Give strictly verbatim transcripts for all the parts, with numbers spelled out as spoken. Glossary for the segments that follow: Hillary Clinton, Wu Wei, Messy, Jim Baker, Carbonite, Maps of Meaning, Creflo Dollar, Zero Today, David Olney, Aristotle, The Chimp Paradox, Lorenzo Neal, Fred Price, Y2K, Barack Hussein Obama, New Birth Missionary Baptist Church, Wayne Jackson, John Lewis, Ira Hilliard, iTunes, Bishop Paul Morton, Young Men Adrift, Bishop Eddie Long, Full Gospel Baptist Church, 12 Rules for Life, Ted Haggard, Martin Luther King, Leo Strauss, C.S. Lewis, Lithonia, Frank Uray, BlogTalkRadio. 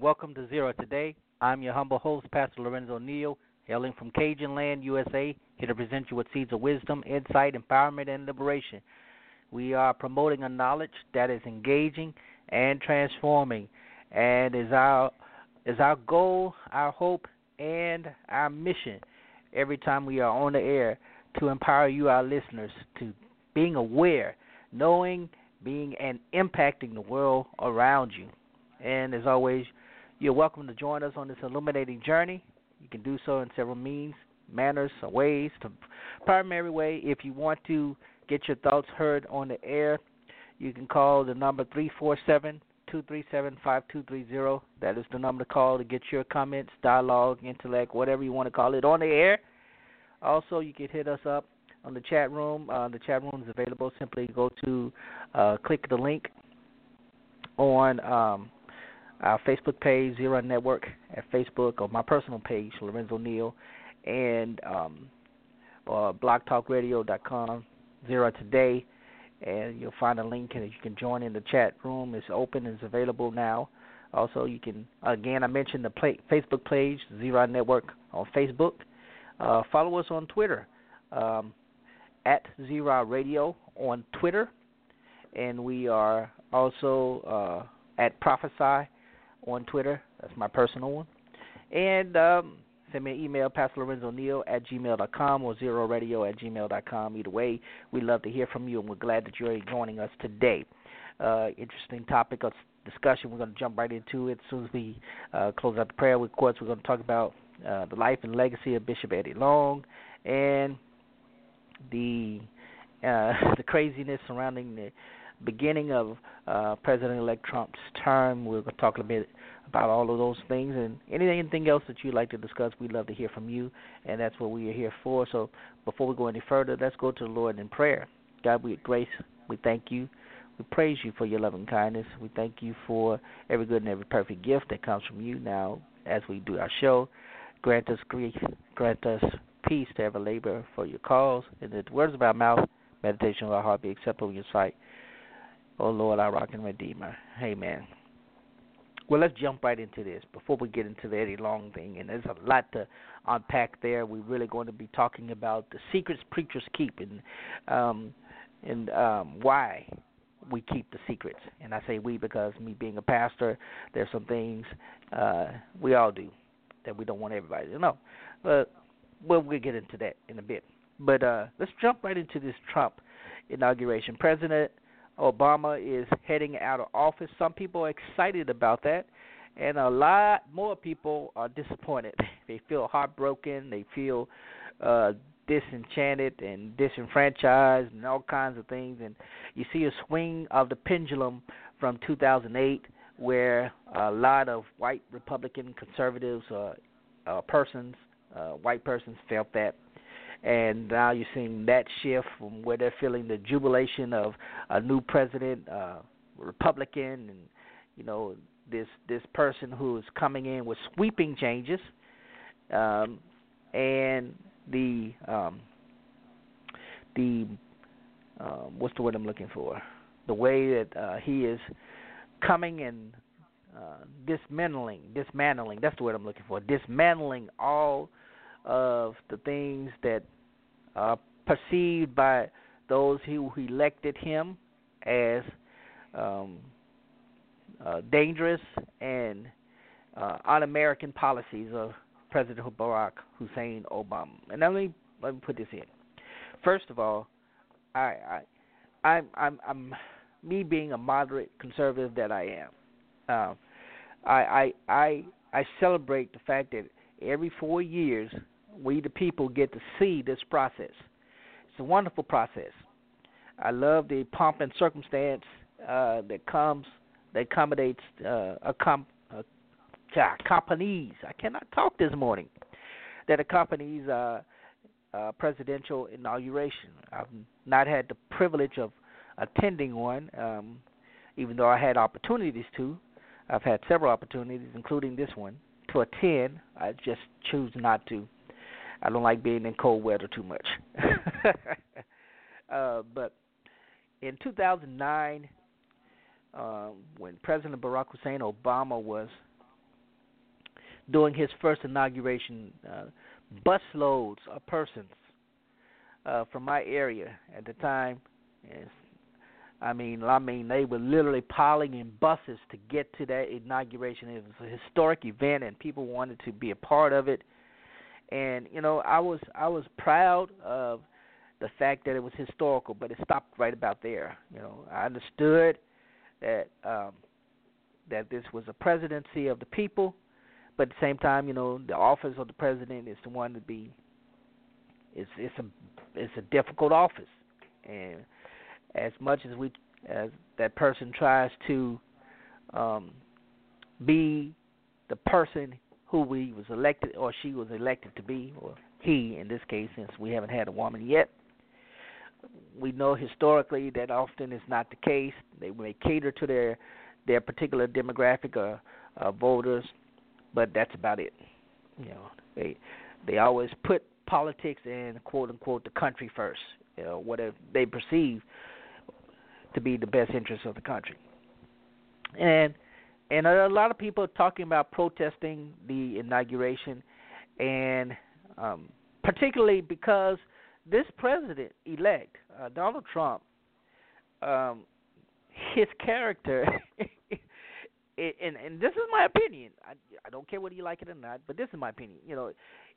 Welcome to Zero Today. I'm your humble host, Pastor Lorenzo Neal, hailing from Cajun Land, U S A, here to present you with seeds of wisdom, insight, empowerment, and liberation. We are promoting a knowledge that is engaging and transforming, and is our is our goal, our hope, and our mission every time we are on the air, to empower you, our listeners, to being aware, knowing, being, and impacting the world around you. And as always, you're welcome to join us on this illuminating journey. You can do so in several means, manners, or ways. The primary way, if you want to get your thoughts heard on the air, you can call the number three four seven, two three seven, five two three zero. That is the number to call to get your comments, dialogue, intellect, whatever you want to call it, on the air. Also, you can hit us up on the chat room. Uh, the chat room is available. Simply go to, uh, click the link on um, our Facebook page, Zera Network, at Facebook, or my personal page, Lorenzo Neal, and um, uh, blog talk radio dot com, Zera Today, and you'll find a link and you can join in the chat room. It's open and it's available now. Also, you can, again, I mentioned the play, Facebook page, Zera Network on Facebook. Uh, follow us on Twitter, um, at Zera Radio on Twitter, and we are also uh, at Prophesy on Twitter. That's my personal one. And um, send me an email, pastor lorenzo neal at gmail dot com or zero radio at gmail dot com. Either way, we love to hear from you, and we're glad that you're joining us today. Uh, interesting topic of discussion. We're going to jump right into it as soon as we uh, close out the prayer. Of course, we're going to talk about uh, the life and legacy of Bishop Eddie Long and the uh, the craziness surrounding the beginning of uh, President-elect Trump's term. We're going to talk a bit about all of those things, and anything, anything else that you'd like to discuss, we'd love to hear from you, and that's what we are here for. So before we go any further, let's go to the Lord in prayer. God, we grace, we thank you. We praise you for your loving kindness. We thank you for every good and every perfect gift that comes from you. Now, as we do our show, grant us grief, grant us peace to every labor for your cause, and that the words of our mouth, meditation of our heart be acceptable in your sight. Oh, Lord, our rock and redeemer. Amen. Well, let's jump right into this before we get into the Eddie Long thing, and there's a lot to unpack there. We're really going to be talking about the secrets preachers keep, and um, and um, why we keep the secrets. And I say we because, me being a pastor, there's some things uh, we all do that we don't want everybody to know. But well, we'll get into that in a bit. But uh, let's jump right into this Trump inauguration. President Obama is heading out of office. Some people are excited about that, and a lot more people are disappointed. They feel heartbroken. They feel uh, disenchanted and disenfranchised and all kinds of things. And you see a swing of the pendulum from two thousand eight where a lot of white Republican conservatives, uh, uh, persons, uh, white persons felt that. And now you're seeing that shift from where they're feeling the jubilation of a new president, uh, Republican, and, you know, this this person who is coming in with sweeping changes, um, and the um, the uh, what's the word I'm looking for? The way that uh, he is coming and uh, dismantling, dismantling. That's the word I'm looking for. Dismantling all of the things that are perceived by those who elected him as um, uh, dangerous and uh, un-American policies of President Barack Hussein Obama. And now let me, let me put this in. First of all, I, I, I'm, I'm, I'm, me being a moderate conservative that I am, uh, I, I, I, I celebrate the fact that every four years we, the people, get to see this process. It's a wonderful process. I love the pomp and circumstance uh, that comes, that accommodates, uh, accom- uh, accompanies, I cannot talk this morning, that accompanies uh, uh, presidential inauguration. I've not had the privilege of attending one, um, even though I had opportunities to. I've had several opportunities, including this one, to attend. I just choose not to. I don't like being in cold weather too much. uh, but in two thousand nine, uh, when President Barack Hussein Obama was doing his first inauguration, uh, busloads of persons uh, from my area at the time, I mean, I mean, they were literally piling in buses to get to that inauguration. It was a historic event, and people wanted to be a part of it. And you know, I was I was proud of the fact that it was historical, but it stopped right about there. You know, I understood that um, that this was a presidency of the people, but at the same time, you know, the office of the president is the one to be. It's it's a it's a difficult office, and as much as we, as that person tries to um, be the person who we was elected, or she was elected to be, or he in this case, since we haven't had a woman yet, we know historically that often is not the case. They may cater to their their particular demographic of uh, voters, but that's about it. You know, they they always put politics and quote unquote the country first, you know, what they perceive to be the best interests of the country. And and a lot of people are talking about protesting the inauguration, and um, particularly because this president-elect, uh, Donald Trump, um, his character, and, and this is my opinion, I, I don't care whether you like it or not, but this is my opinion, you know,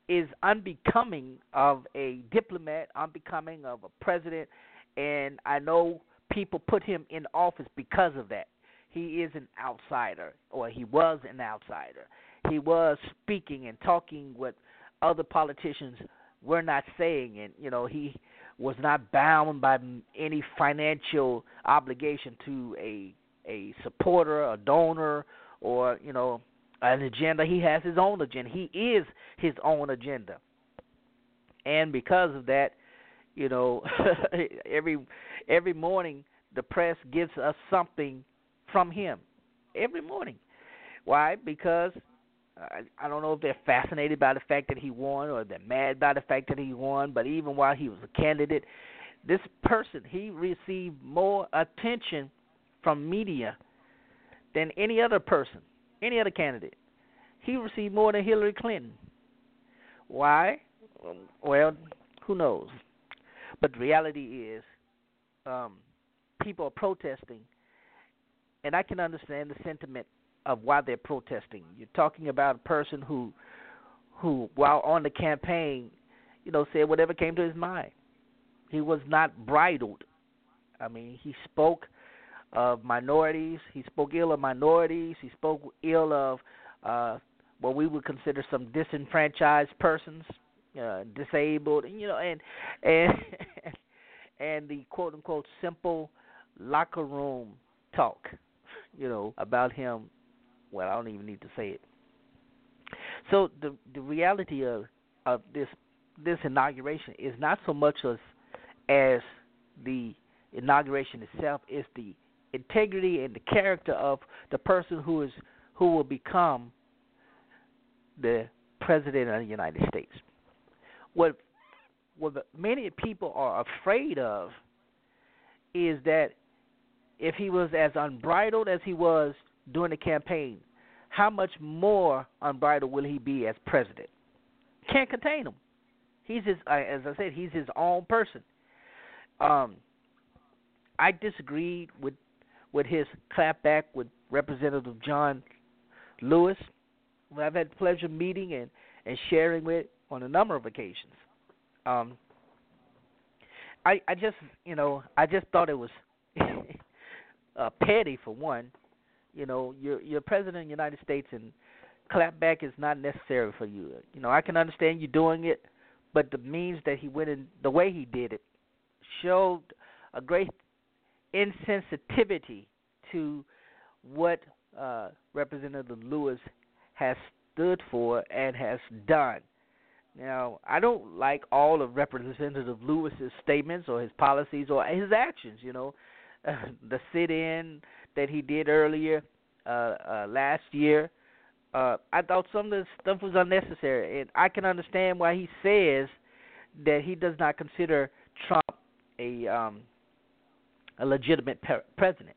is unbecoming of a diplomat, unbecoming of a president, and I know people put him in office because of that. He is an outsider, or he was an outsider. He was speaking and talking what other politicians were not saying, and, you know, he was not bound by any financial obligation to a a supporter, a donor, or, you know, an agenda. He has his own agenda. He is his own agenda. And because of that, you know, every every morning the press gives us something from him. Every morning. Why? Because I, I don't know if they're fascinated by the fact that he won, or they're mad by the fact that he won, but even while he was a candidate, this person, he received more attention from media than any other person, any other candidate. He received more than Hillary Clinton. Why? Well, who knows? But the reality is um, people are protesting, and I can understand the sentiment of why they're protesting. You're talking about a person who, who while on the campaign, you know, said whatever came to his mind. He was not bridled. I mean, he spoke of minorities. He spoke ill of minorities. He spoke ill of uh, what we would consider some disenfranchised persons, uh, disabled, you know, and and and the quote unquote simple locker room talk, you know, about him. Well, I don't even need to say it. So the the reality of of this this inauguration is not so much as as the inauguration itself, is the integrity and the character of the person who is who will become the president of the United States. What what many people are afraid of is that if he was as unbridled as he was during the campaign, how much more unbridled will he be as president? Can't contain him. He's his, as I said, he's his own person. Um, I disagreed with with his clapback with Representative John Lewis, who I've had the pleasure of meeting and, and sharing with on a number of occasions. Um, I I just you know I just thought it was uh, petty for one. You know, you're, you're president of the United States, and clapback is not necessary for you. You know, I can understand you doing it, but the means that he went in, the way he did it, showed a great insensitivity to what uh, Representative Lewis has stood for and has done. Now, I don't like all of Representative Lewis's statements or his policies or his actions, you know. Uh, the sit-in that he did earlier uh, uh, last year, uh, I thought some of this stuff was unnecessary. And I can understand why he says that he does not consider Trump a um, a legitimate per- president.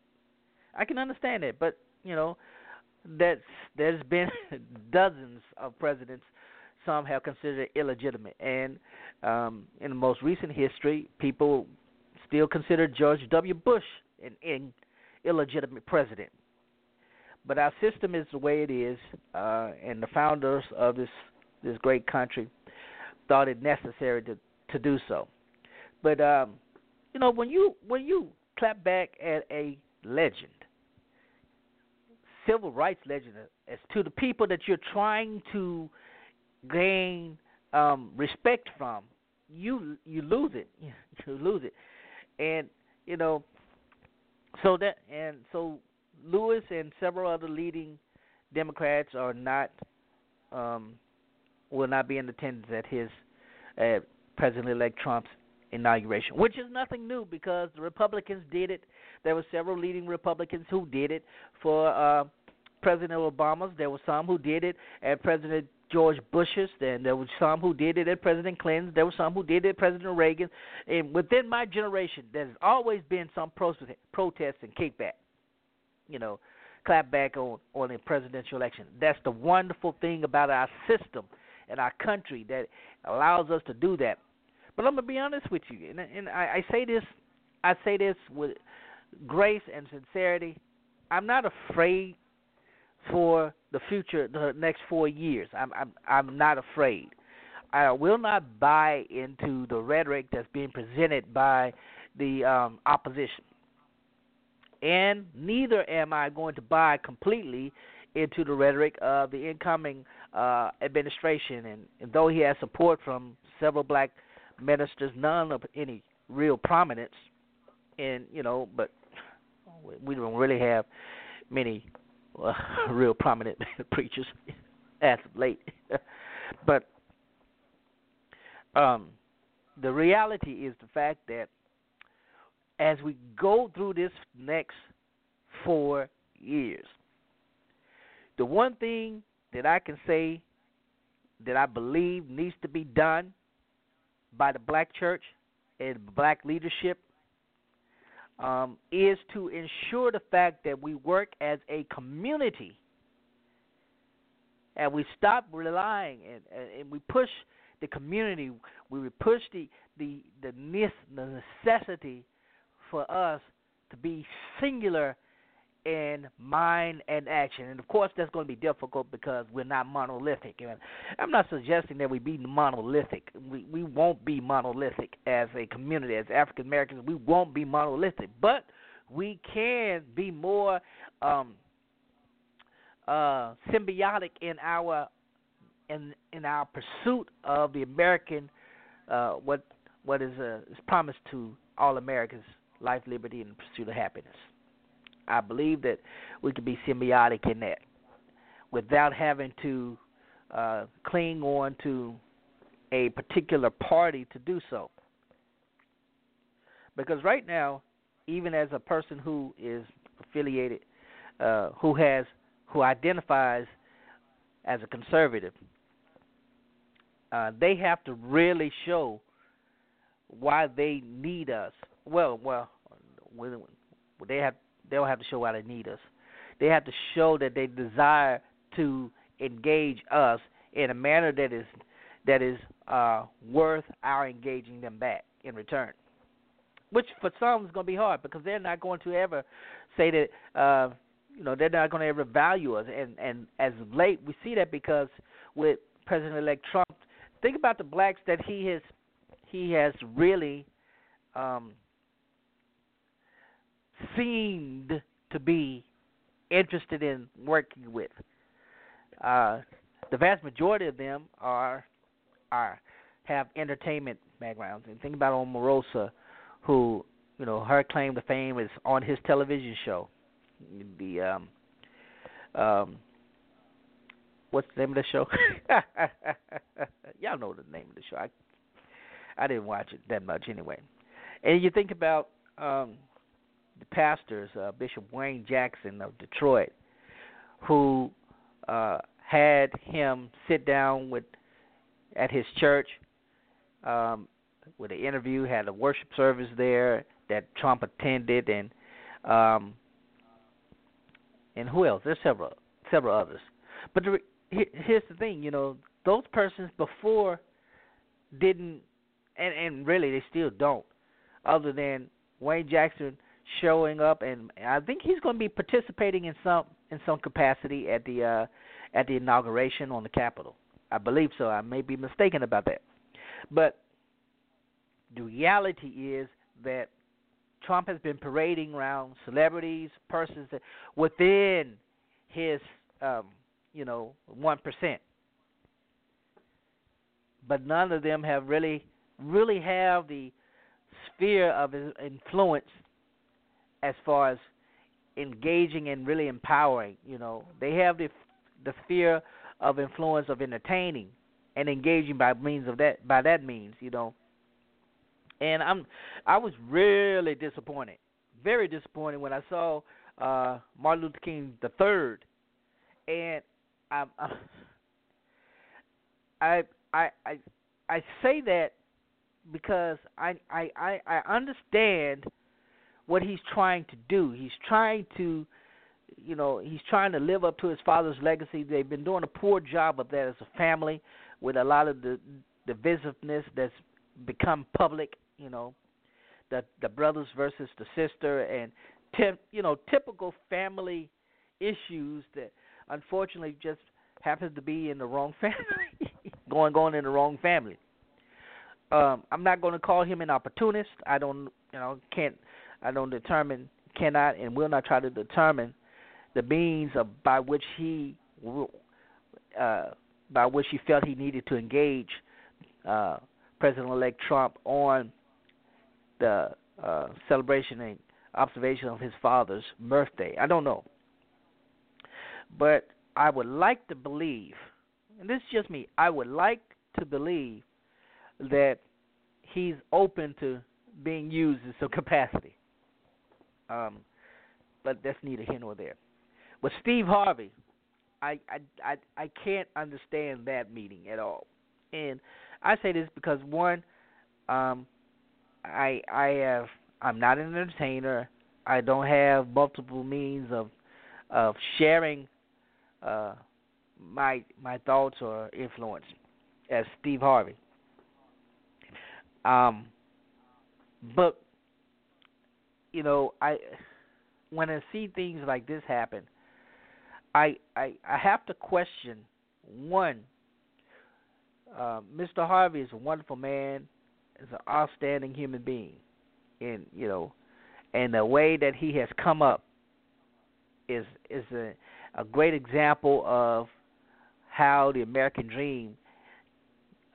I can understand that, but, you know, that's, there's been dozens of presidents some have considered illegitimate. And um, in the most recent history, people still consider George W. Bush an, an illegitimate president. But our system is the way it is, uh, and the founders of this, this great country thought it necessary to, to do so. But, um, you know, when you when you clap back at a legend, civil rights legend, as to the people that you're trying to gain um, respect from, you you lose it. You lose it. And, you know, so that and so Lewis and several other leading Democrats are not um, will not be in attendance at his at President-elect Trump's inauguration, which is nothing new because the Republicans did it. There were several leading Republicans who did it for uh, President Obama's. There were some who did it at President George Bush's, then there were some who did it at President Clinton. There were some who did it at President Reagan. And within my generation, there's always been some protest and kickback, you know, clapback on, on the presidential election. That's the wonderful thing about our system and our country that allows us to do that. But I'm going to be honest with you, and, and I, I say this, I say this with grace and sincerity. I'm not afraid for the future, the next four years. I'm, I'm I'm not afraid. I will not buy into the rhetoric that's being presented by the um, opposition. And neither am I going to buy completely into the rhetoric of the incoming uh, administration. And, and though he has support from several black ministers, none of any real prominence, and, you know, but we don't really have many Uh, real prominent preachers as of late. But um, the reality is the fact that as we go through this next four years, the one thing that I can say that I believe needs to be done by the black church and black leadership Um, is to ensure the fact that we work as a community and we stop relying and, and, and we push the community, we push the, the, the necessity for us to be singular in mind and action. And, of course, that's going to be difficult because we're not monolithic. And I'm not suggesting that we be monolithic. We we won't be monolithic as a community. As African Americans, we won't be monolithic. But we can be more um, uh, symbiotic in our in in our pursuit of the American, uh, what what is, uh, is promised to all Americans, life, liberty, and the pursuit of happiness. I believe that we can be symbiotic in that without having to uh, cling on to a particular party to do so. Because right now, even as a person who is affiliated, uh, who has, who identifies as a conservative, uh, they have to really show why they need us. Well, well, they have they don't have to show why they need us. They have to show that they desire to engage us in a manner that is that is uh, worth our engaging them back in return. Which for some is going to be hard because they're not going to ever say that, uh, you know, they're not going to ever value us. And, and as of late, we see that because with President-elect Trump, think about the blacks that he has he has really um, seemed to be interested in working with. Uh, the vast majority of them are are have entertainment backgrounds. And think about Omarosa, who, you know, her claim to fame is on his television show. The, um, um, what's the name of the show? Y'all know the name of the show. I, I didn't watch it that much anyway. And you think about um, the pastors, uh, Bishop Wayne Jackson of Detroit, who uh, had him sit down with at his church, um, with an interview, had a worship service there that Trump attended, and um, and who else? There's several several others. But the, here's the thing, you know, those persons before didn't, and, and really they still don't, other than Wayne Jackson showing up, and I think he's going to be participating in some in some capacity at the uh, at the inauguration on the Capitol. I believe so. I may be mistaken about that, but the reality is that Trump has been parading around celebrities, persons that within his, um, you know, one percent. But none of them have really, really have the sphere of his influence as far as engaging and really empowering. You know, they have the the sphere of influence of entertaining and engaging by means of that, by that means, you know. And I'm, I was really disappointed, very disappointed when I saw uh, Martin Luther King the Third, and I, I, I, I, I say that because I, I, I, I understand what he's trying to do. He's trying to, you know, he's trying to live up to his father's legacy. They've been doing a poor job of that as a family, with a lot of the divisiveness that's become public. You know, the the brothers versus the sister, and temp, you know, typical family issues that unfortunately just happens to be in the wrong family, going on in the wrong family. Um, I'm not going to call him an opportunist. I don't, you know, can't, I don't determine, cannot, and will not try to determine the means of, by which he, uh, by which he felt he needed to engage uh, President-elect Trump on the uh, celebration and observation of his father's birthday. I don't know. But I would like to believe, and this is just me, I would like to believe that he's open to being used in some capacity. Um, but that's neither here nor there. With Steve Harvey, I, I, I, I can't understand that meeting at all. And I say this because, one, um, I I have I'm not an entertainer. I don't have multiple means of of sharing uh, my my thoughts or influence as Steve Harvey. Um, but you know, I when I see things like this happen, I I, I have to question, one, Uh, Mister Harvey is a wonderful man, is an outstanding human being, and you know, and the way that he has come up is is a, a great example of how the American dream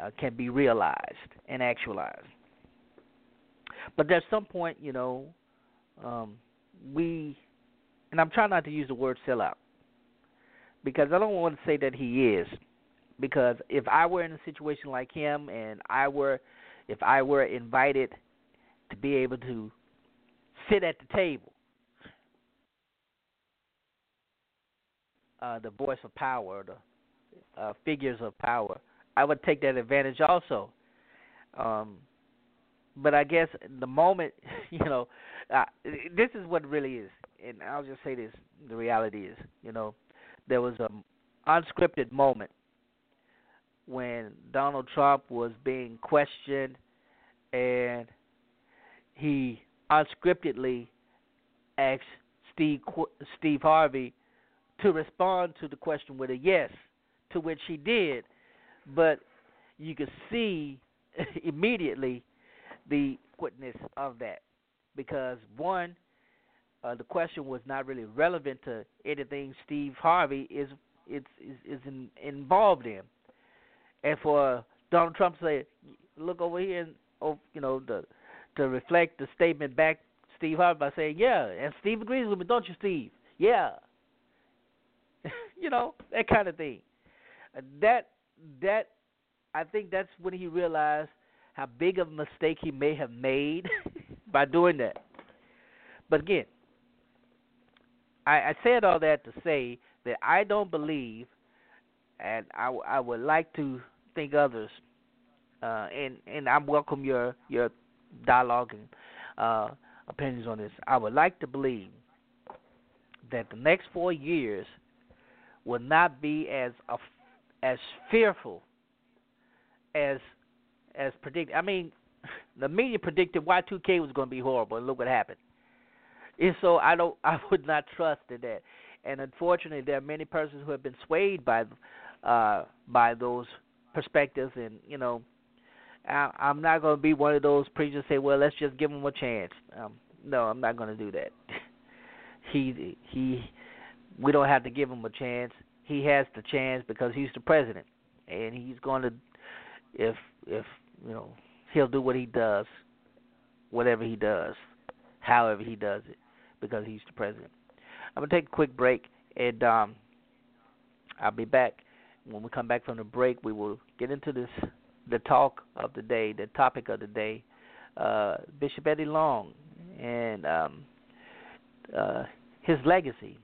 uh, can be realized and actualized. But at some point, you know, um, we, and I'm trying not to use the word sellout, because I don't want to say that he is, because if I were in a situation like him, and I were, if I were invited to be able to sit at the table, uh, the voice of power, the uh, figures of power, I would take that advantage also. Um, but I guess the moment, you know, uh, this is what it really is, and I'll just say this: the reality is, you know, there was an unscripted moment when Donald Trump was being questioned, and he unscriptedly asked Steve Steve Harvey to respond to the question with a yes, to which he did. But you could see immediately the quickness of that, because one, uh, the question was not really relevant to anything Steve Harvey is is is, is in, involved in, and for Donald Trump to say, "Look over here," and oh, you know, the, to reflect the statement back Steve Harvey by saying, "Yeah," and Steve agrees with me, "Don't you, Steve? Yeah." You know, that kind of thing. That that I think that's when he realized how big of a mistake he may have made by doing that. But again, I, I said all that to say that I don't believe, and I, I would like to think others, uh, and, and I welcome your, your dialogue and uh, opinions on this. I would like to believe that the next four years will not be as a, as fearful as as predicted. I mean, the media predicted Y two K was going to be horrible, and look what happened. And so I don't, I would not trust in that. And unfortunately, there are many persons who have been swayed by uh, by those perspectives. And you know, I, I'm not going to be one of those preachers who say, "Well, let's just give them a chance." Um, no, I'm not going to do that. he he. We don't have to give him a chance. He has the chance because he's the president, and he's going to, if if you know, he'll do what he does, whatever he does, however he does it, because he's the president. I'm gonna take a quick break, and um, I'll be back. When we come back from the break, we will get into this, the talk of the day, the topic of the day, uh, Bishop Eddie Long, and um, uh, his legacy,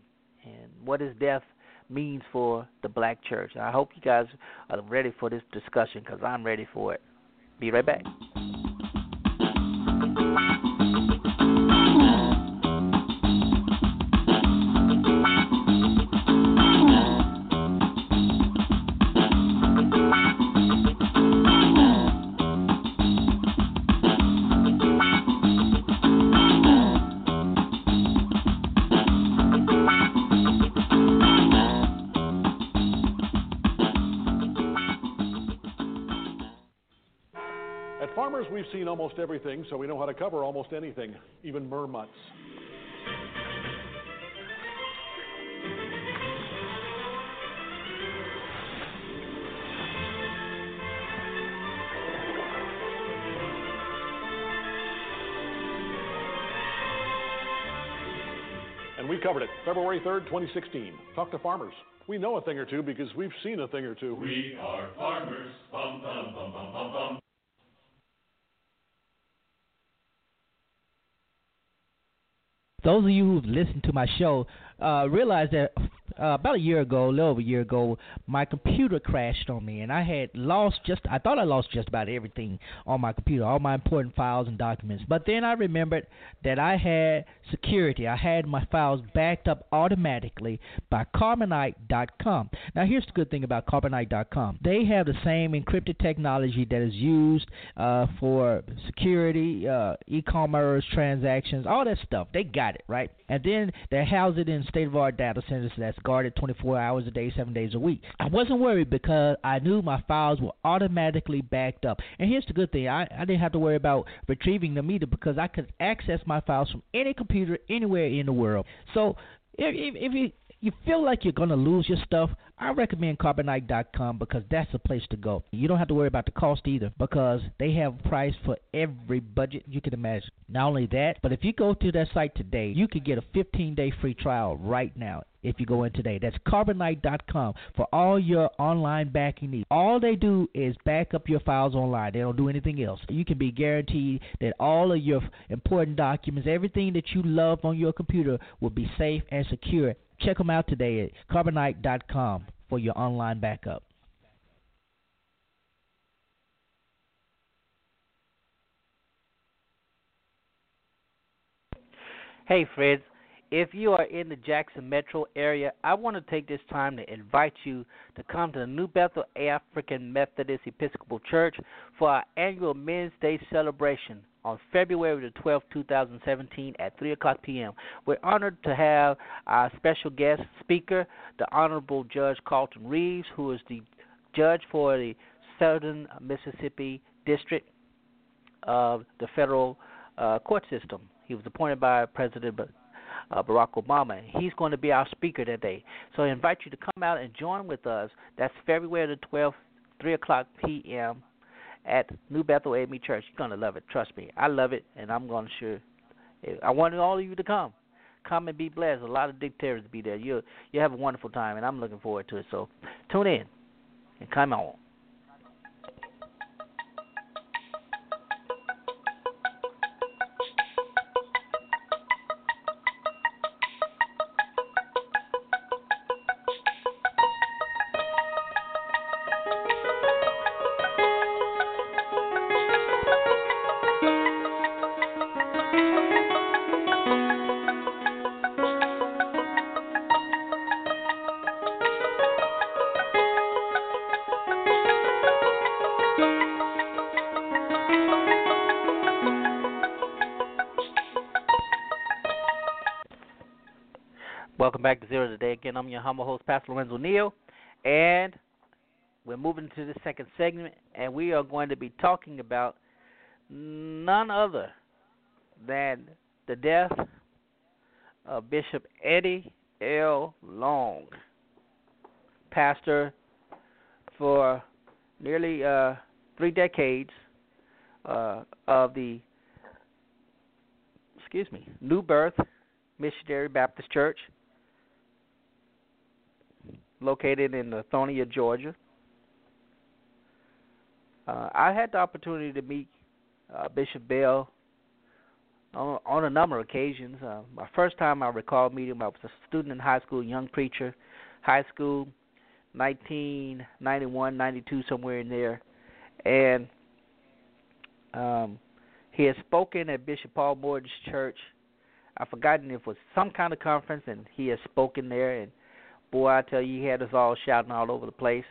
and what his death means for the black church. And I hope you guys are ready for this discussion, because I'm ready for it. Be right back. We've seen almost everything, so we know how to cover almost anything, even marmots. And we covered it February third, twenty sixteen. Talk to farmers. We know a thing or two because we've seen a thing or two. We are farmers. Bum, bum, bum, bum, bum, bum. Those of you who've listened to my show uh, realize that uh, about a year ago, a little over a year ago, my computer crashed on me, and I had lost just, I thought I lost just about everything on my computer, all my important files and documents. But then I remembered that I had security. I had my files backed up automatically by Carbonite dot com. Now, here's the good thing about Carbonite dot com. They have the same encrypted technology that is used uh, for security, uh, e-commerce, transactions, all that stuff. They got it, right? And then they house it in state-of-the-art data centers that's guarded twenty-four hours a day, seven days a week. I wasn't worried because I knew my files were automatically backed up. And here's the good thing. I, I didn't have to worry about retrieving them either, because I could access my files from any computer anywhere in the world. So if, if, if you you feel like you're going to lose your stuff, I recommend Carbonite dot com because that's the place to go. You don't have to worry about the cost either because they have a price for every budget you can imagine. Not only that, but if you go to that site today, you can get a fifteen-day free trial right now if you go in today. That's Carbonite dot com for all your online backing needs. All they do is back up your files online. They don't do anything else. You can be guaranteed that all of your important documents, everything that you love on your computer will be safe and secure. Check them out today at Carbonite dot com for your online backup. Hey, friends. If you are in the Jackson metro area, I want to take this time to invite you to come to the New Bethel African Methodist Episcopal Church for our annual Men's Day celebration on February the twelfth, twenty seventeen at three o'clock p.m. We're honored to have our special guest speaker, the Honorable Judge Carlton Reeves, who is the judge for the Southern Mississippi District of the federal uh, court system. He was appointed by President Uh, Barack Obama. He's going to be our speaker today. So I invite you to come out and join with us. That's February the twelfth, three o'clock p.m. at New Bethel A M E Church. You're going to love it. Trust me. I love it, and I'm going to sure. I want all of you to come. Come and be blessed. A lot of dignitaries will be there. You'll, you'll have a wonderful time, and I'm looking forward to it. So tune in and come on. Welcome back to Zero Today. Again, I'm your humble host, Pastor Lorenzo Neal, and we're moving to the second segment, and we are going to be talking about none other than the death of Bishop Eddie L. Long, pastor for nearly uh, three decades uh, of the, excuse me, New Birth Missionary Baptist Church, located in Lithonia, Georgia. Uh, I had the opportunity to meet uh, Bishop Bell on, on a number of occasions. Uh, my first time I recall meeting him, I was a student in high school, young preacher, high school, nineteen ninety-one, ninety-two, somewhere in there. And um, he had spoken at Bishop Paul Morton's church. I've forgotten if it was some kind of conference, and he had spoken there, and boy, I tell you, he had us all shouting all over the place.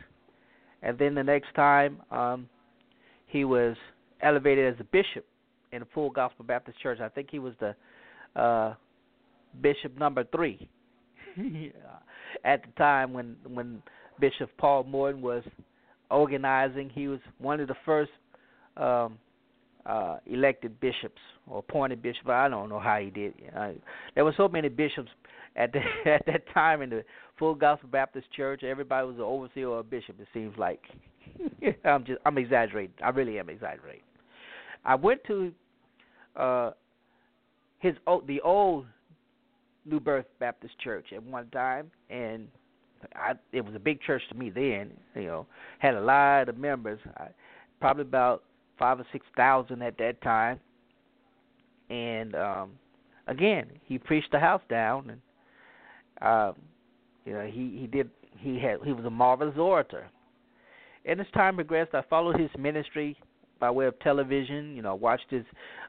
And then the next time, um, he was elevated as a bishop in the Full Gospel Baptist Church. I think he was the uh, bishop number three at the time when when Bishop Paul Morton was organizing. He was one of the first um, uh, elected bishops or appointed bishops. I don't know how he did. I, there were so many bishops At, the, at that time in the Full Gospel Baptist Church, everybody was an overseer or a bishop, it seems like. I'm just, I'm exaggerating. I really am exaggerating. I went to uh, his the old New Birth Baptist Church at one time, and I, it was a big church to me then. You know, had a lot of members, probably about five or six thousand at that time. And um, again, he preached the house down. And Um, you know, he, he did he had he was a marvelous orator. And as time progressed, I followed his ministry by way of television. You know, watched his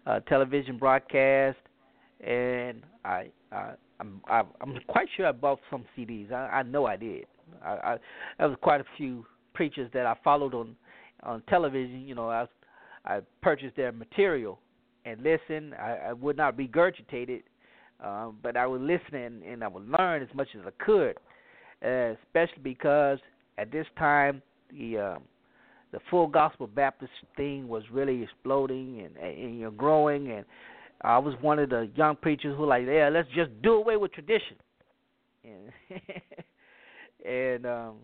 uh, television broadcast, and I, I I'm I, I'm quite sure I bought some C Ds. I, I know I did. I, I there was quite a few preachers that I followed on on television. You know, I I purchased their material and listened. I, I would not regurgitate it. Um, but I would listen and, and I would learn as much as I could, uh, especially because at this time the uh, the Full Gospel Baptist thing was really exploding and, and, and you know, growing. And I was one of the young preachers who were like, yeah, let's just do away with tradition. and and um,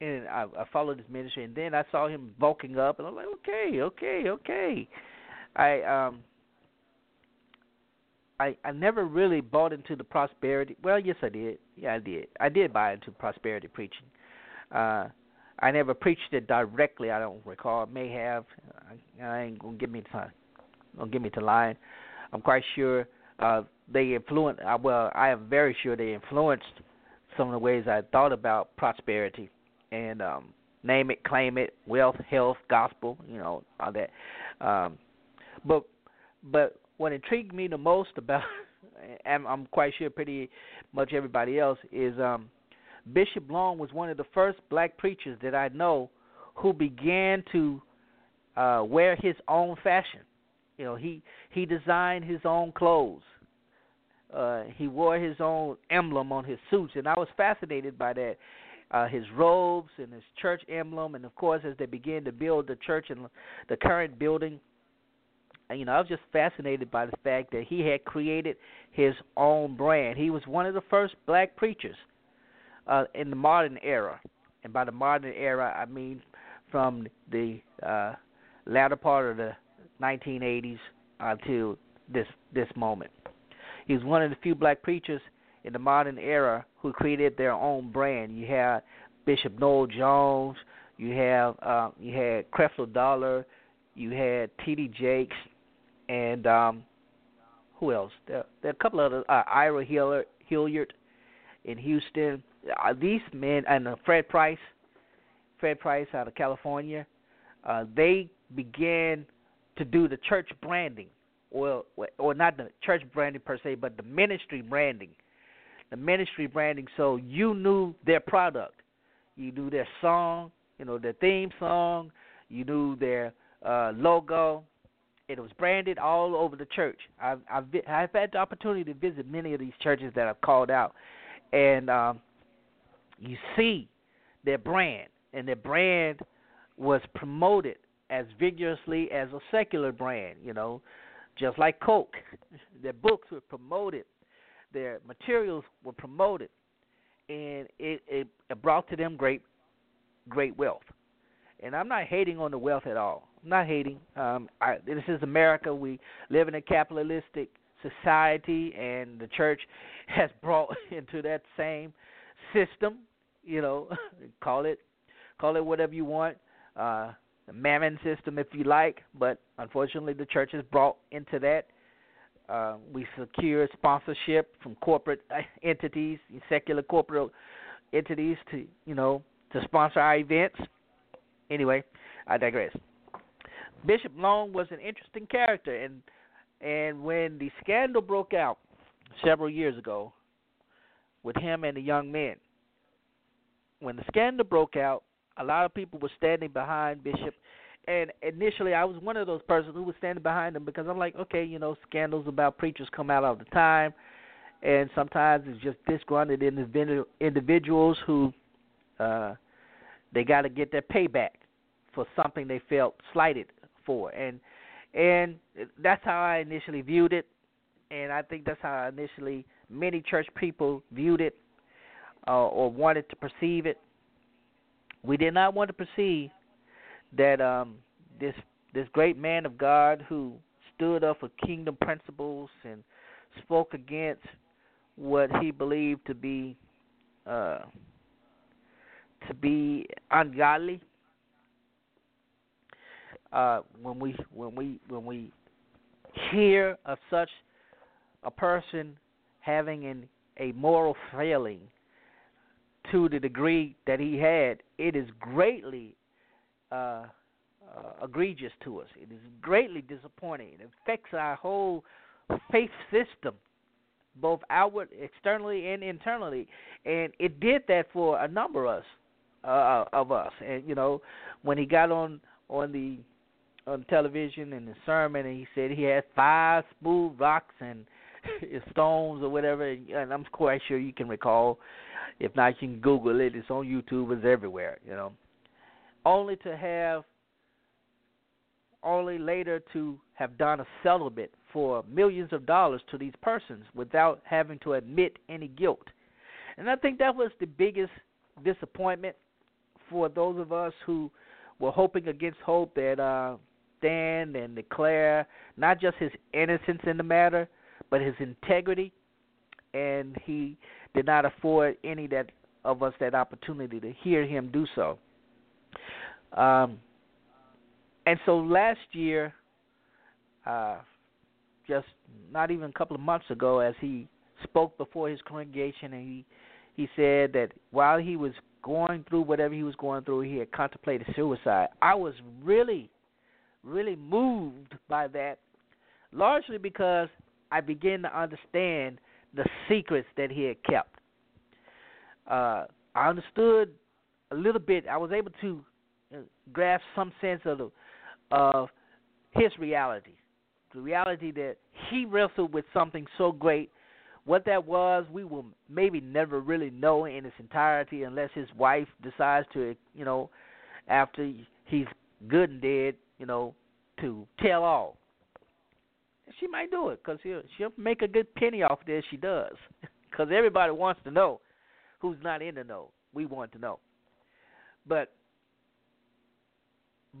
and I, I followed his ministry, and then I saw him bulking up, and I'm like, okay, okay, okay. I um, I I never really bought into the prosperity. Well, yes, I did. Yeah, I did. I did buy into prosperity preaching. Uh, I never preached it directly. I don't recall. May have. I, I ain't gonna get me to gonna get me to lying. I'm quite sure uh, they influenced. Uh, well, I am very sure they influenced some of the ways I thought about prosperity and um, name it, claim it, wealth, health, gospel. You know, all that. Um, but but what intrigued me the most about, and I'm quite sure pretty much everybody else is. Um, Bishop Long was one of the first black preachers that I know who began to uh, wear his own fashion. You know, he, he designed his own clothes. Uh, he wore his own emblem on his suits, and I was fascinated by that. Uh, his robes and his church emblem, and, of course, as they began to build the church and the current building, you know, I was just fascinated by the fact that he had created his own brand. He was one of the first black preachers. Uh, in the modern era, and by the modern era, I mean from the uh, latter part of the nineteen eighties until this this moment. He was one of the few black preachers in the modern era who created their own brand. You had Bishop Noel Jones, you have uh, you had Creflo Dollar, you had T D Jakes, and um, who else? There, there are a couple of others. Uh, Ira Hilliard in Houston. Uh, these men, and uh, Fred Price, Fred Price out of California, uh, they began to do the church branding, or or not the church branding per se, but the ministry branding, the ministry branding. So you knew their product, you knew their song, you know their theme song, you knew their uh, logo. It was branded all over the church. I've, I've I've had the opportunity to visit many of these churches that I've called out, and. Um, You see their brand, and their brand was promoted as vigorously as a secular brand, you know, just like Coke. Their books were promoted. Their materials were promoted, and it, it, it brought to them great, great wealth. And I'm not hating on the wealth at all. I'm not hating. Um, I, this is America. We live in a capitalistic society, and the church has brought into that same system. You know, call it, call it whatever you want, uh, the mammon system if you like. But unfortunately, the church is brought into that. Uh, we secure sponsorship from corporate entities, secular corporate entities, to you know to sponsor our events. Anyway, I digress. Bishop Long was an interesting character, and and when the scandal broke out several years ago with him and the young men, when the scandal broke out, a lot of people were standing behind Bishop. And initially, I was one of those persons who was standing behind him, because I'm like, okay, you know, scandals about preachers come out all the time. And sometimes it's just disgruntled individuals who uh, they got to get their payback for something they felt slighted for. And, and that's how I initially viewed it. And I think that's how I initially many church people viewed it uh, or wanted to perceive it. We did not want to perceive that um, this this great man of God who stood up for kingdom principles and spoke against what he believed to be uh, to be ungodly. Uh, when we when we when we hear of such a person having an, a moral failing to the degree that he had, it is greatly uh, uh, egregious to us. It is greatly disappointing. It affects our whole faith system, both outward, externally, and internally. And it did that for a number of us. Uh, of us. And, you know, when he got on, on the on television in the sermon, and he said he had five smooth rocks and stones or whatever, and I'm quite sure you can recall. If not, you can Google it. It's on YouTube. It's everywhere, you know. Only to have, only later to have done a celibate for millions of dollars to these persons without having to admit any guilt. And I think that was the biggest disappointment for those of us who were hoping against hope that uh, Dan and declare not just his innocence in the matter, but his integrity, and he did not afford any that of us that opportunity to hear him do so. Um, and so last year, uh, just not even a couple of months ago, as he spoke before his congregation, and he, he said that while he was going through whatever he was going through, he had contemplated suicide. I was really, really moved by that, largely because I began to understand the secrets that he had kept. Uh, I understood a little bit. I was able to grasp some sense of the, of his reality, the reality that he wrestled with something so great. What that was, we will maybe never really know in its entirety unless his wife decides to, you know, after he's good and dead, you know, to tell all. She might do it because she'll, she'll make a good penny off this. She does, because everybody wants to know. Who's not in the know? We want to know. But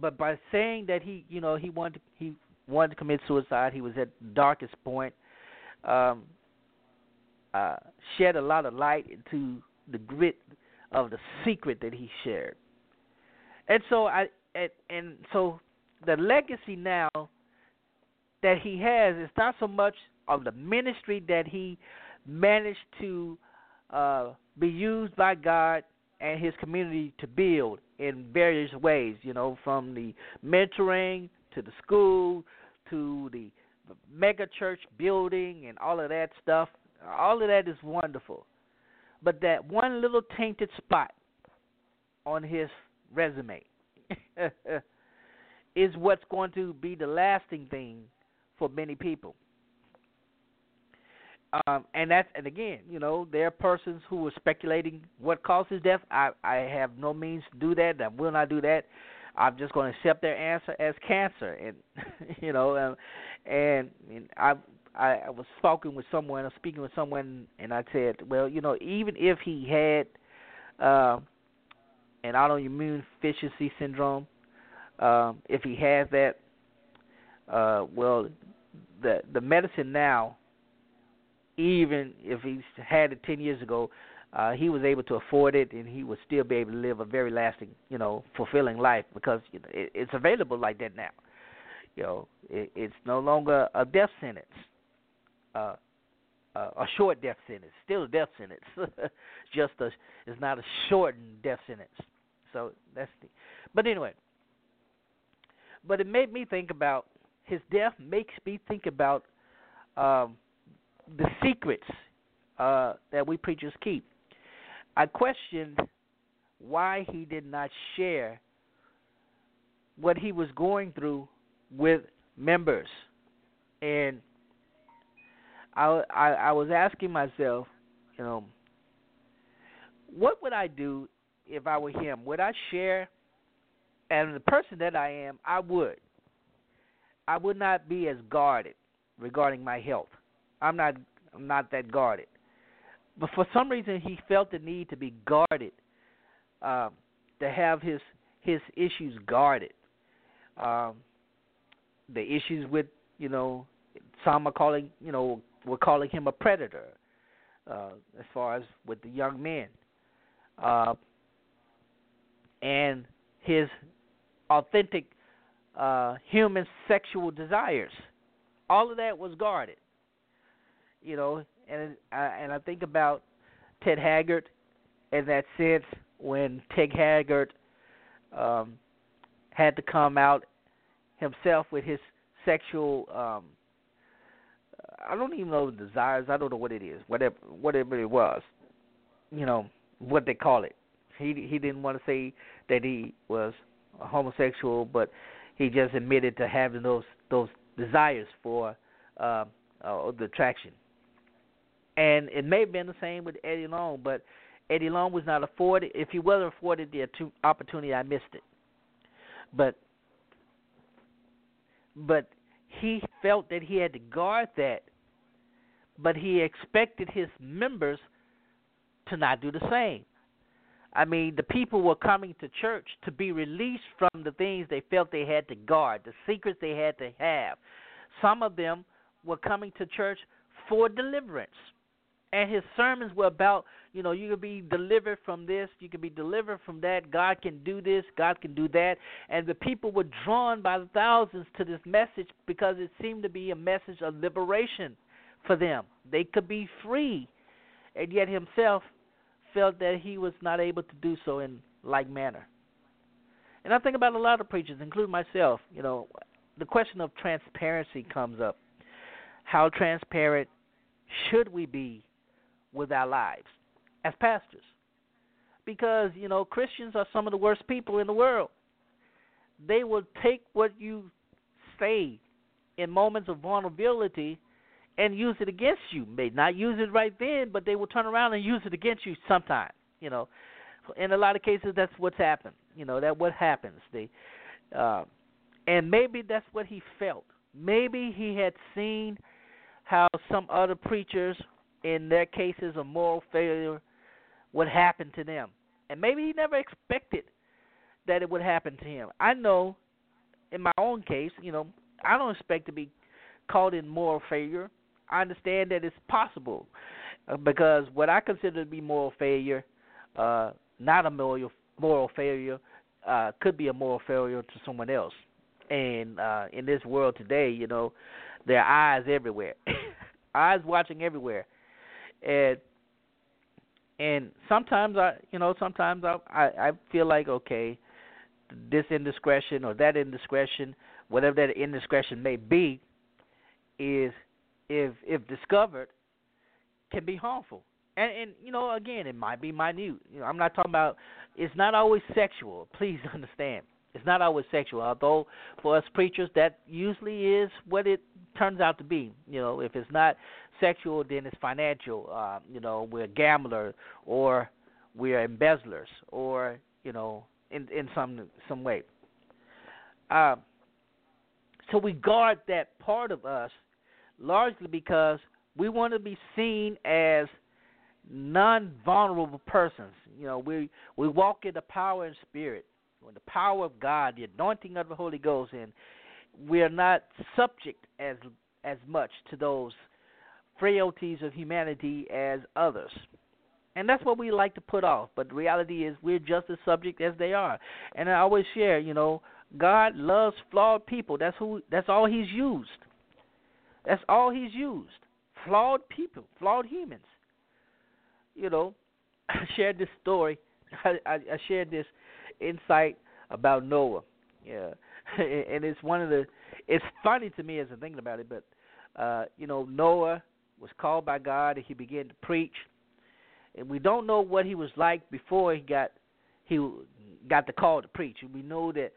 but by saying that he, you know, he wanted to, he wanted to commit suicide, he was at the darkest point. Um, uh, shed a lot of light into the grit of the secret that he shared. And so I and, and so the legacy now that he has is not so much of the ministry that he managed to Uh, be used by God and his community to build in various ways, you know, from the mentoring to the school to the mega church building and all of that stuff. All of that is wonderful. But that one little tainted spot on his resume is what's going to be the lasting thing for many people. Um, and that's and again, you know, there are persons who are speculating what caused his death. I, I have no means to do that. I will not do that. I'm just going to accept their answer as cancer. And you know, uh, and, and I I was talking with someone, or speaking with someone, and I said, well, you know, even if he had uh, an autoimmune deficiency syndrome, um, if he has that, uh, well, the the medicine now. Even if he had it ten years ago, uh, he was able to afford it, and he would still be able to live a very lasting, you know, fulfilling life because you know, it, it's available like that now. You know, it, it's no longer a death sentence, uh, a, a short death sentence. Still a death sentence, just a, it's not a shortened death sentence. So that's the. But anyway, but it made me think about his death. Makes me think about. Um, The secrets uh, that we preachers keep. I questioned why he did not share what he was going through with members, and I, I, I was asking myself, you know, what would I do if I were him? Would I share? And the person that I am, I would. I would not be as guarded regarding my health. I'm not I'm not that guarded. But for some reason, he felt the need to be guarded, um, to have his his issues guarded. Um, the issues with, you know, some are calling, you know, we're calling him a predator uh, as far as with the young men. Uh, and his authentic uh, human sexual desires. All of that was guarded. You know, and I, and I think about Ted Haggard in that sense when Ted Haggard um, had to come out himself with his sexual, um, I don't even know the desires, I don't know what it is, whatever whatever it was, you know, what they call it. He he didn't want to say that he was a homosexual, but he just admitted to having those, those desires for uh, uh, the attraction. And it may have been the same with Eddie Long, but Eddie Long was not afforded. If he wasn't afforded the opportunity, I missed it. But but he felt that he had to guard that, but he expected his members to not do the same. I mean, the people were coming to church to be released from the things they felt they had to guard, the secrets they had to have. Some of them were coming to church for deliverance. And his sermons were about, you know, you can be delivered from this, you can be delivered from that, God can do this, God can do that. And the people were drawn by the thousands to this message because it seemed to be a message of liberation for them. They could be free. And yet himself felt that he was not able to do so in like manner. And I think about a lot of preachers, including myself, you know, the question of transparency comes up. How transparent should we be with our lives as pastors? Because, you know, Christians are some of the worst people in the world. They will take what you say in moments of vulnerability and use it against you. May not use it right then, but they will turn around and use it against you sometime. You know, in a lot of cases, that's what's happened. You know, that what happens. They, uh, and maybe that's what he felt. Maybe he had seen how some other preachers, in their cases of moral failure, would happen to them. And maybe he never expected that it would happen to him. I know in my own case, you know, I don't expect to be caught in moral failure. I understand that it's possible because what I consider to be moral failure, uh, not a moral, moral failure, uh, could be a moral failure to someone else. And uh, in this world today, you know, there are eyes everywhere, eyes watching everywhere, and and sometimes I, you know, sometimes I, I, I feel like, okay, this indiscretion or that indiscretion, whatever that indiscretion may be, is if if discovered, can be harmful. And, and you know, again, it might be minute. You know, I'm not talking about. It's not always sexual. Please understand. It's not always sexual, although for us preachers that usually is what it turns out to be. You know, if it's not sexual, then it's financial. Uh, you know, we're gamblers or we're embezzlers, or you know, in in some some way. Uh, so we guard that part of us largely because we want to be seen as non-vulnerable persons. You know, we we walk in the power and spirit. When the power of God, the anointing of the Holy Ghost, and we are not subject as as much to those frailties of humanity as others. And that's what we like to put off. But the reality is we're just as subject as they are. And I always share, you know, God loves flawed people. That's who. That's all he's used. That's all he's used. Flawed people, flawed humans. You know, I shared this story. I, I, I shared this insight about Noah, yeah, and it's one of the. It's funny to me as I'm thinking about it, but uh, you know, Noah was called by God, and he began to preach, and we don't know what he was like before he got he got the call to preach. We know that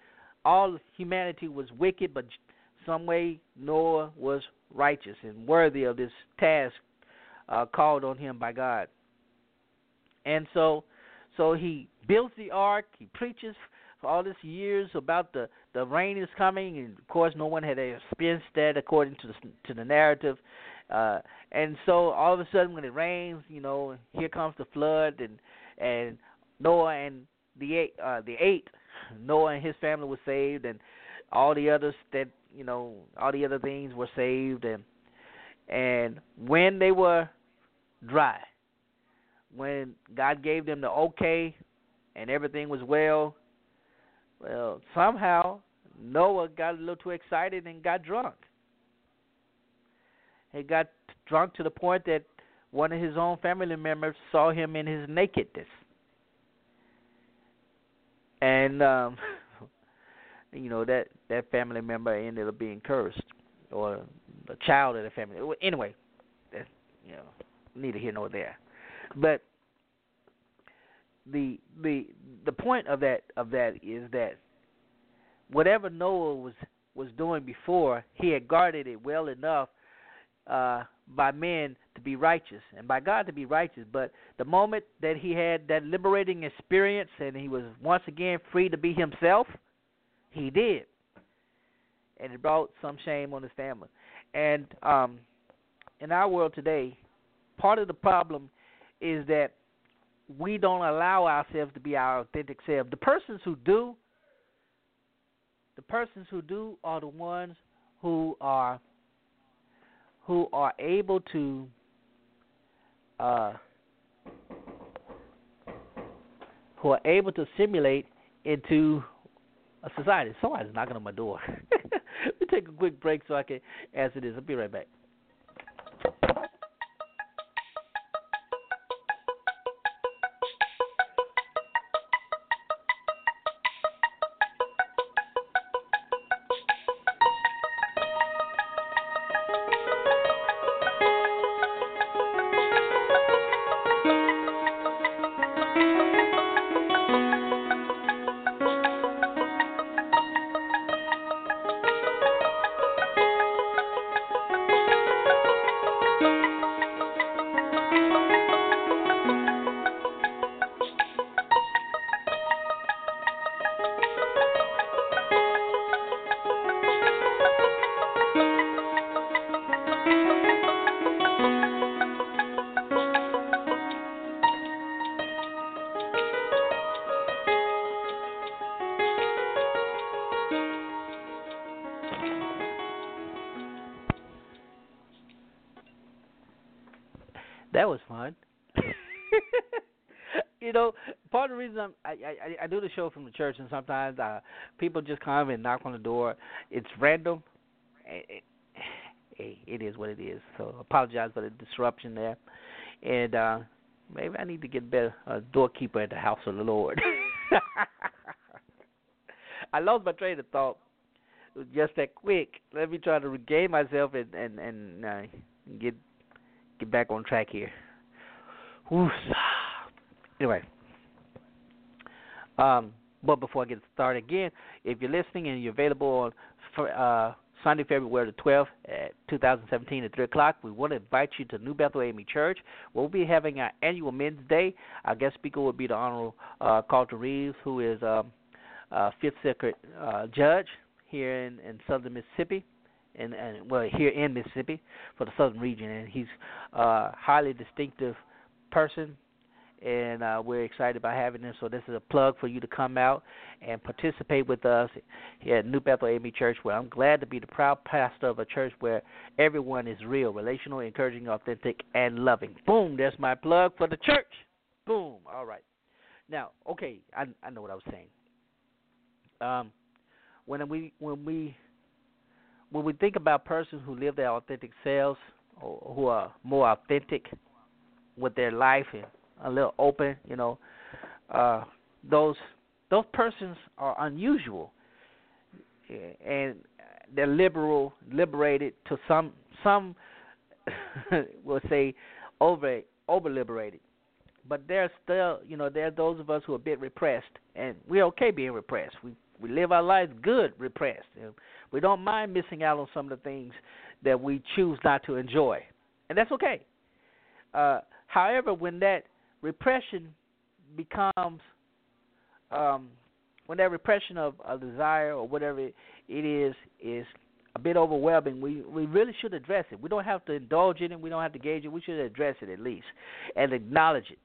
all humanity was wicked, but some way Noah was righteous and worthy of this task uh, called on him by God, and so. So he builds the ark, he preaches for all these years about the, the rain is coming, and of course no one had experienced that according to the, to the narrative. Uh, and so all of a sudden when it rains, you know, here comes the flood, and and Noah and the eight, uh, the eight, Noah and his family were saved, and all the others that, you know, all the other things were saved. And and when they were dry, when God gave them the okay and everything was well, well, somehow Noah got a little too excited and got drunk. He got drunk to the point that one of his own family members saw him in his nakedness. And, um, you know, that, that family member ended up being cursed, or a child of the family. Anyway, that's, you know, neither here nor there. But the the the point of that of that is that whatever Noah was, was doing before, he had guarded it well enough uh, by men to be righteous and by God to be righteous. But the moment that he had that liberating experience and he was once again free to be himself, he did, and it brought some shame on his family. And um, in our world today, part of the problem is that we don't allow ourselves to be our authentic selves. The persons who do, the persons who do are the ones who are who are able to uh, who are able to assimilate into a society. Somebody's knocking on my door. Let me take a quick break so I can answer this. I'll be right back. That was fun. You know, part of the reason I'm, I, I I do the show from the church, and sometimes uh, people just come and knock on the door. It's random. It, it, it is what it is. So I apologize for the disruption there. And uh, maybe I need to get better a doorkeeper at the house of the Lord. I lost my train of thought. It was just that quick. Let me try to regain myself and, and, and uh, get... Get back on track here. Oof. Anyway, um, but before I get started again, if you're listening and you're available on uh, Sunday, February the twelfth, at two thousand seventeen at three o'clock, we want to invite you to New Bethel A M E Church. We'll be having our annual Men's Day. Our guest speaker will be the Honorable uh, Carlton Reeves, who is um, a Fifth Circuit uh, judge here in, in southern Mississippi. And, and well, here in Mississippi for the southern region, and he's a highly distinctive person, and uh, we're excited about having him. So this is a plug for you to come out and participate with us here at New Bethel A M E Church, where I'm glad to be the proud pastor of a church where everyone is real, relational, encouraging, authentic, and loving. Boom, that's my plug for the church. Boom. All right. Now, okay, I, I know what I was saying. Um, when we when we When we think about persons who live their authentic selves, or who are more authentic with their life and a little open, you know, uh, those those persons are unusual, and they're liberal, liberated to some some will say over over liberated, but there's still, you know, there are those of us who are a bit repressed, and we're okay being repressed. We We live our lives good, repressed. We don't mind missing out on some of the things that we choose not to enjoy, and that's okay. Uh, however, when that repression becomes, um, when that repression of a desire or whatever it is is a bit overwhelming, we, we really should address it. We don't have to indulge in it. We don't have to gauge it. We should address it at least and acknowledge it.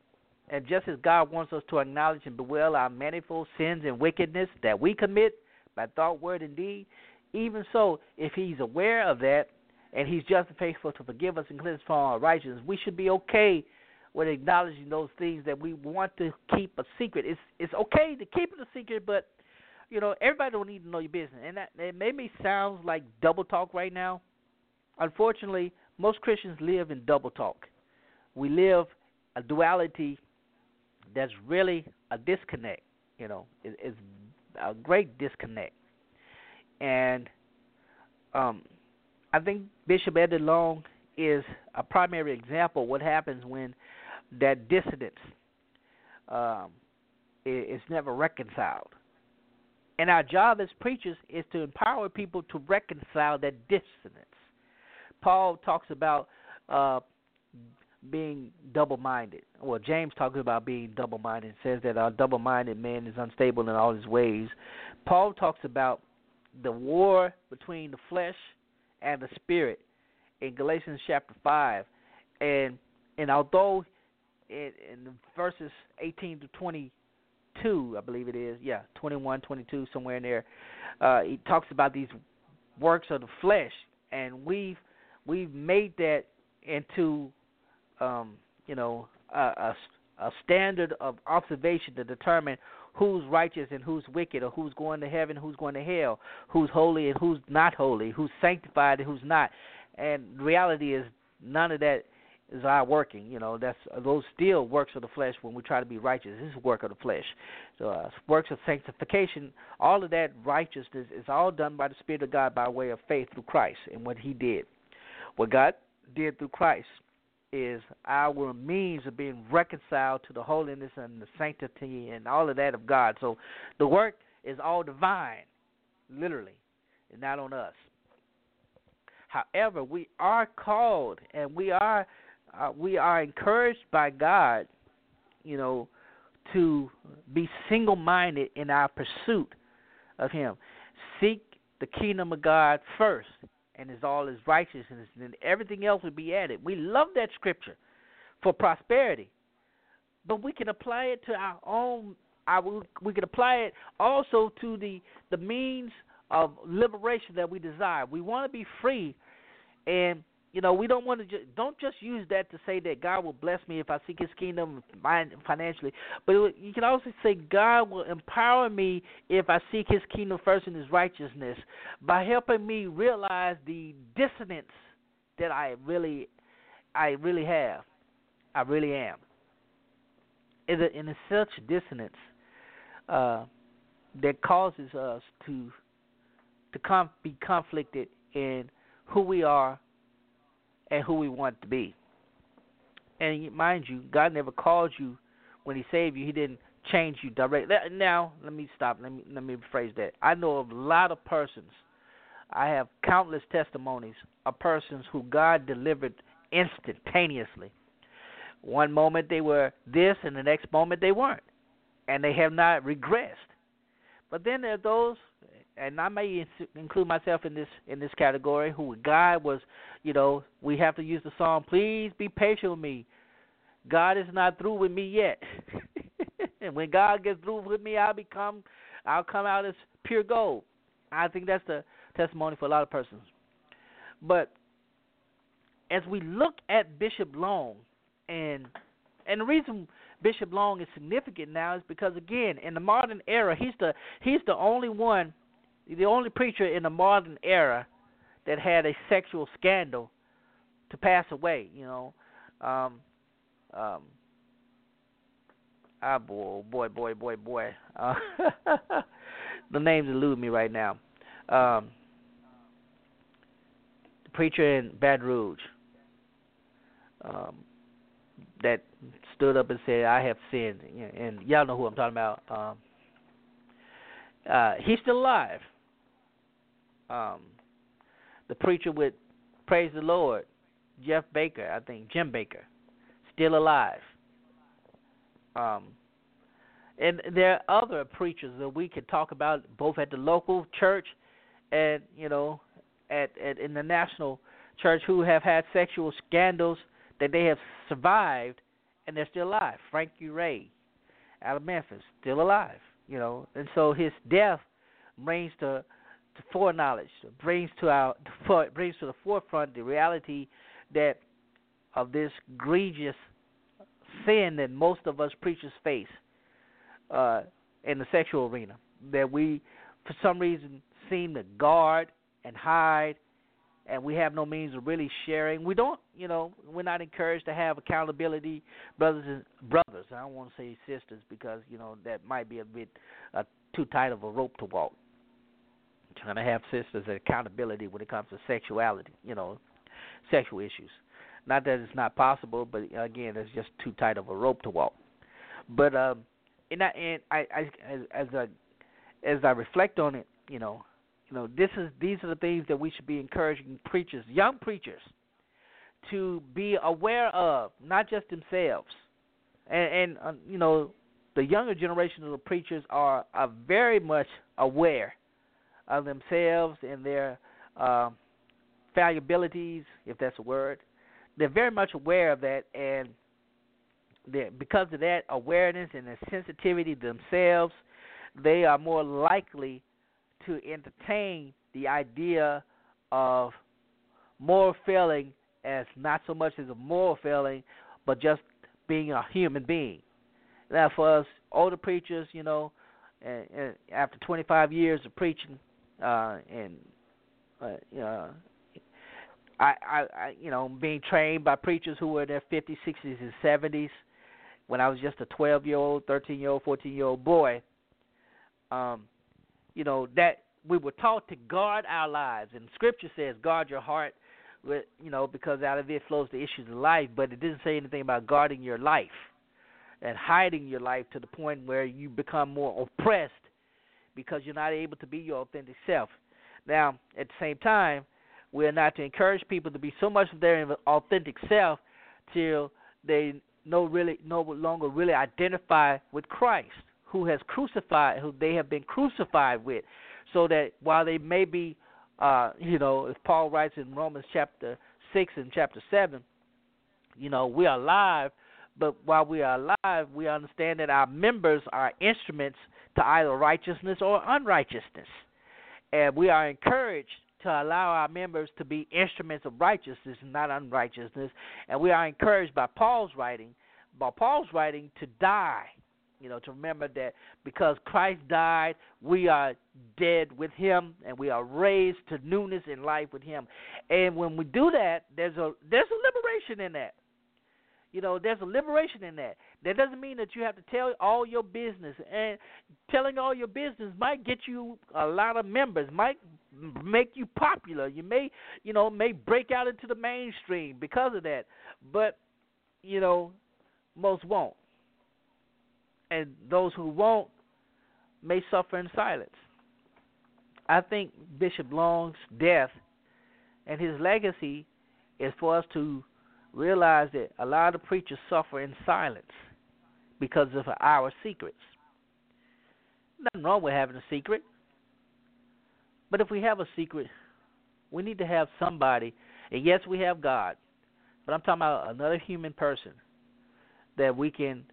And just as God wants us to acknowledge and bewail our manifold sins and wickedness that we commit by thought, word, and deed, even so, if he's aware of that and he's just and faithful to forgive us and cleanse us from all righteousness, we should be okay with acknowledging those things that we want to keep a secret. It's it's okay to keep it a secret, but, you know, everybody don't need to know your business. And that, it maybe sounds like double talk right now. Unfortunately, most Christians live in double talk. We live a duality. That's really a disconnect, you know. It, it's a great disconnect. And um, I think Bishop Eddie Long is a primary example of what happens when that dissonance um, is never reconciled. And our job as preachers is to empower people to reconcile that dissonance. Paul talks about uh, being double-minded. Well, James talks about being double-minded. It says that a double-minded man is unstable in all his ways. Paul talks about the war between the flesh and the spirit in Galatians chapter five. And and although it, in verses eighteen to twenty-two, I believe it is, yeah, twenty-one, twenty-two, somewhere in there, uh, he talks about these works of the flesh, and we've we've made that into um, you know a, a, a standard of observation to determine who's righteous and who's wicked, or who's going to heaven, who's going to hell, who's holy and who's not holy, who's sanctified and who's not. And reality is none of that is our working. You know, that's those still works of the flesh when we try to be righteous. This is work of the flesh. So uh, works of sanctification, all of that righteousness is all done by the Spirit of God by way of faith through Christ and what he did. What God did through Christ is our means of being reconciled to the holiness and the sanctity and all of that of God. So the work is all divine, literally, and not on us. However, we are called and we are uh, we are encouraged by God, you know, to be single-minded in our pursuit of him. Seek the kingdom of God first, and it's all his righteousness, and then everything else will be added. We love that scripture for prosperity, but we can apply it to our own. Our, we can apply it also to the, the means of liberation that we desire. We want to be free, and you know we don't want to ju- don't just use that to say that God will bless me if I seek his kingdom financially, but it, you can also say God will empower me if I seek his kingdom first and his righteousness by helping me realize the dissonance that I really I really have I really am. And it's such dissonance uh, that causes us to to com- be conflicted in who we are and who we want to be. And mind you, God never called you when he saved you. He didn't change you directly. Now, let me stop. Let me let me rephrase that. I know of a lot of persons. I have countless testimonies of persons who God delivered instantaneously. One moment they were this, and the next moment they weren't. And they have not regressed. But then there are those, and I may include myself in this in this category, who God was, you know, we have to use the song, "Please be patient with me. God is not through with me yet." And when God gets through with me, I'll become, I'll come out as pure gold. I think that's the testimony for a lot of persons. But as we look at Bishop Long, and and the reason Bishop Long is significant now is because, again, in the modern era, he's the he's the only one. The only preacher in the modern era that had a sexual scandal to pass away, you know. Um, um, ah, boy, boy, boy, boy, boy. Uh, the names elude me right now. Um, the preacher in Baton Rouge um, that stood up and said, "I have sinned." And y'all know who I'm talking about. Um, uh, he's still alive. Um, the preacher with Praise the Lord, Jeff Baker, I think, Jim Baker, still alive. Um, and there are other preachers that we could talk about, both at the local church and, you know, at, at in the national church, who have had sexual scandals that they have survived and they're still alive. Frank Uray out of Memphis, still alive, you know. And so his death brings to To foreknowledge brings to our brings to the forefront the reality that of this egregious sin that most of us preachers face uh, in the sexual arena, that we for some reason seem to guard and hide, and we have no means of really sharing. We don't, you know, we're not encouraged to have accountability, brothers and brothers. I don't want to say sisters because you know that might be a bit uh, too tight of a rope to walk. Trying to have sisters and accountability when it comes to sexuality, you know, sexual issues. Not that it's not possible, but again, it's just too tight of a rope to walk. But um, and I and I, I as, as I as I reflect on it, you know, you know, this is these are the things that we should be encouraging preachers, young preachers, to be aware of, not just themselves. And, and uh, you know, the younger generation of the preachers are are very much aware of themselves and their uh, fallibilities, if that's a word. They're very much aware of that, and that because of that awareness and the sensitivity themselves, they are more likely to entertain the idea of moral failing as not so much as a moral failing, but just being a human being. Now, for us older preachers, you know, and, and after twenty-five years of preaching, uh, and uh, you know, I, I, I, you know, being trained by preachers who were in their fifties, sixties, and seventies, when I was just a twelve-year-old, thirteen-year-old, fourteen-year-old boy, um, you know, that we were taught to guard our lives, and Scripture says, "Guard your heart," with, you know, because out of it flows the issues of life. But it didn't say anything about guarding your life and hiding your life to the point where you become more oppressed because you're not able to be your authentic self. Now, at the same time, we are not to encourage people to be so much of their authentic self till they no really no longer really identify with Christ, who has crucified, who they have been crucified with, so that while they may be, uh, you know, as Paul writes in Romans chapter six and chapter seven, you know, we are alive. But while we are alive, we understand that our members are instruments to either righteousness or unrighteousness. And we are encouraged to allow our members to be instruments of righteousness, not unrighteousness. And we are encouraged by Paul's writing, by Paul's writing to die, you know, to remember that because Christ died, we are dead with him, and we are raised to newness in life with him. And when we do that, there's a there's a liberation in that. You know, there's a liberation in that. That doesn't mean that you have to tell all your business. And telling all your business might get you a lot of members, might make you popular. You may, you know, may break out into the mainstream because of that. But, you know, most won't. And those who won't may suffer in silence. I think Bishop Long's death and his legacy is for us to realize that a lot of preachers suffer in silence because of our secrets. Nothing wrong with having a secret. But if we have a secret, we need to have somebody. And yes, we have God. But I'm talking about another human person that we can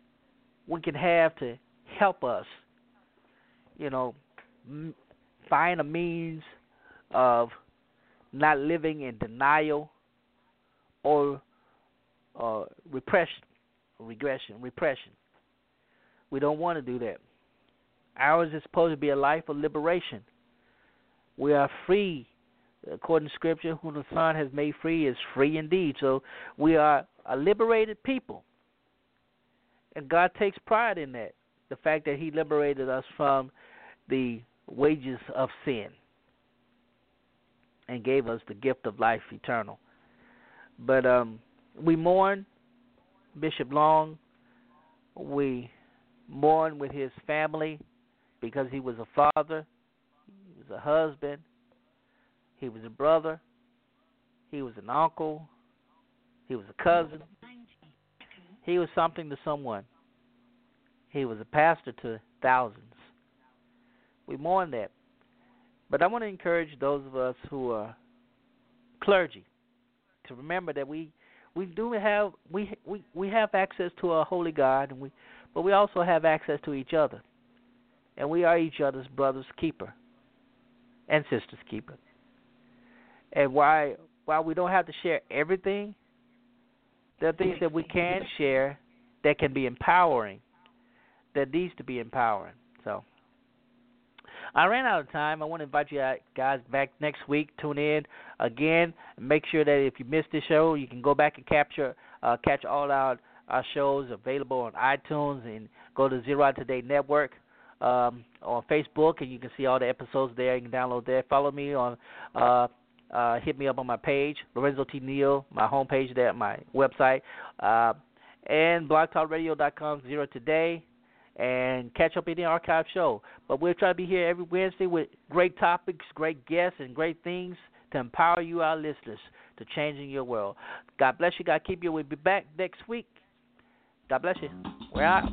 we can have to help us, you know, find a means of not living in denial or Uh, repression, regression, repression. We don't want to do that. Ours is supposed to be a life of liberation. We are free, according to Scripture, whom the Son has made free is free indeed. So we are a liberated people. And God takes pride in that, the fact that he liberated us from the wages of sin and gave us the gift of life eternal. But, um, we mourn Bishop Long. We mourn with his family because he was a father, he was a husband, he was a brother, he was an uncle, he was a cousin. He was something to someone. He was a pastor to thousands. We mourn that. But I want to encourage those of us who are clergy to remember that we We do have we, we we have access to a holy God, and we, but we also have access to each other, and we are each other's brother's keeper and sister's keeper. And why while we don't have to share everything, there are things that we can share that can be empowering, that needs to be empowering. So I ran out of time. I want to invite you guys back next week. Tune in again. Make sure that if you missed this show, you can go back and capture, uh, catch all our, our shows available on iTunes, and go to Zero Today Network um, on Facebook, and you can see all the episodes there. You can download that. Follow me on, uh, uh, hit me up on my page, Lorenzo T. Neal, my homepage there, my website, uh, and blog talk radio dot com, Zero Today. And catch up any archive show. But we'll try to be here every Wednesday with great topics, great guests, and great things to empower you, our listeners, to changing your world. God bless you. God keep you. We'll be back next week. God bless you. We're out.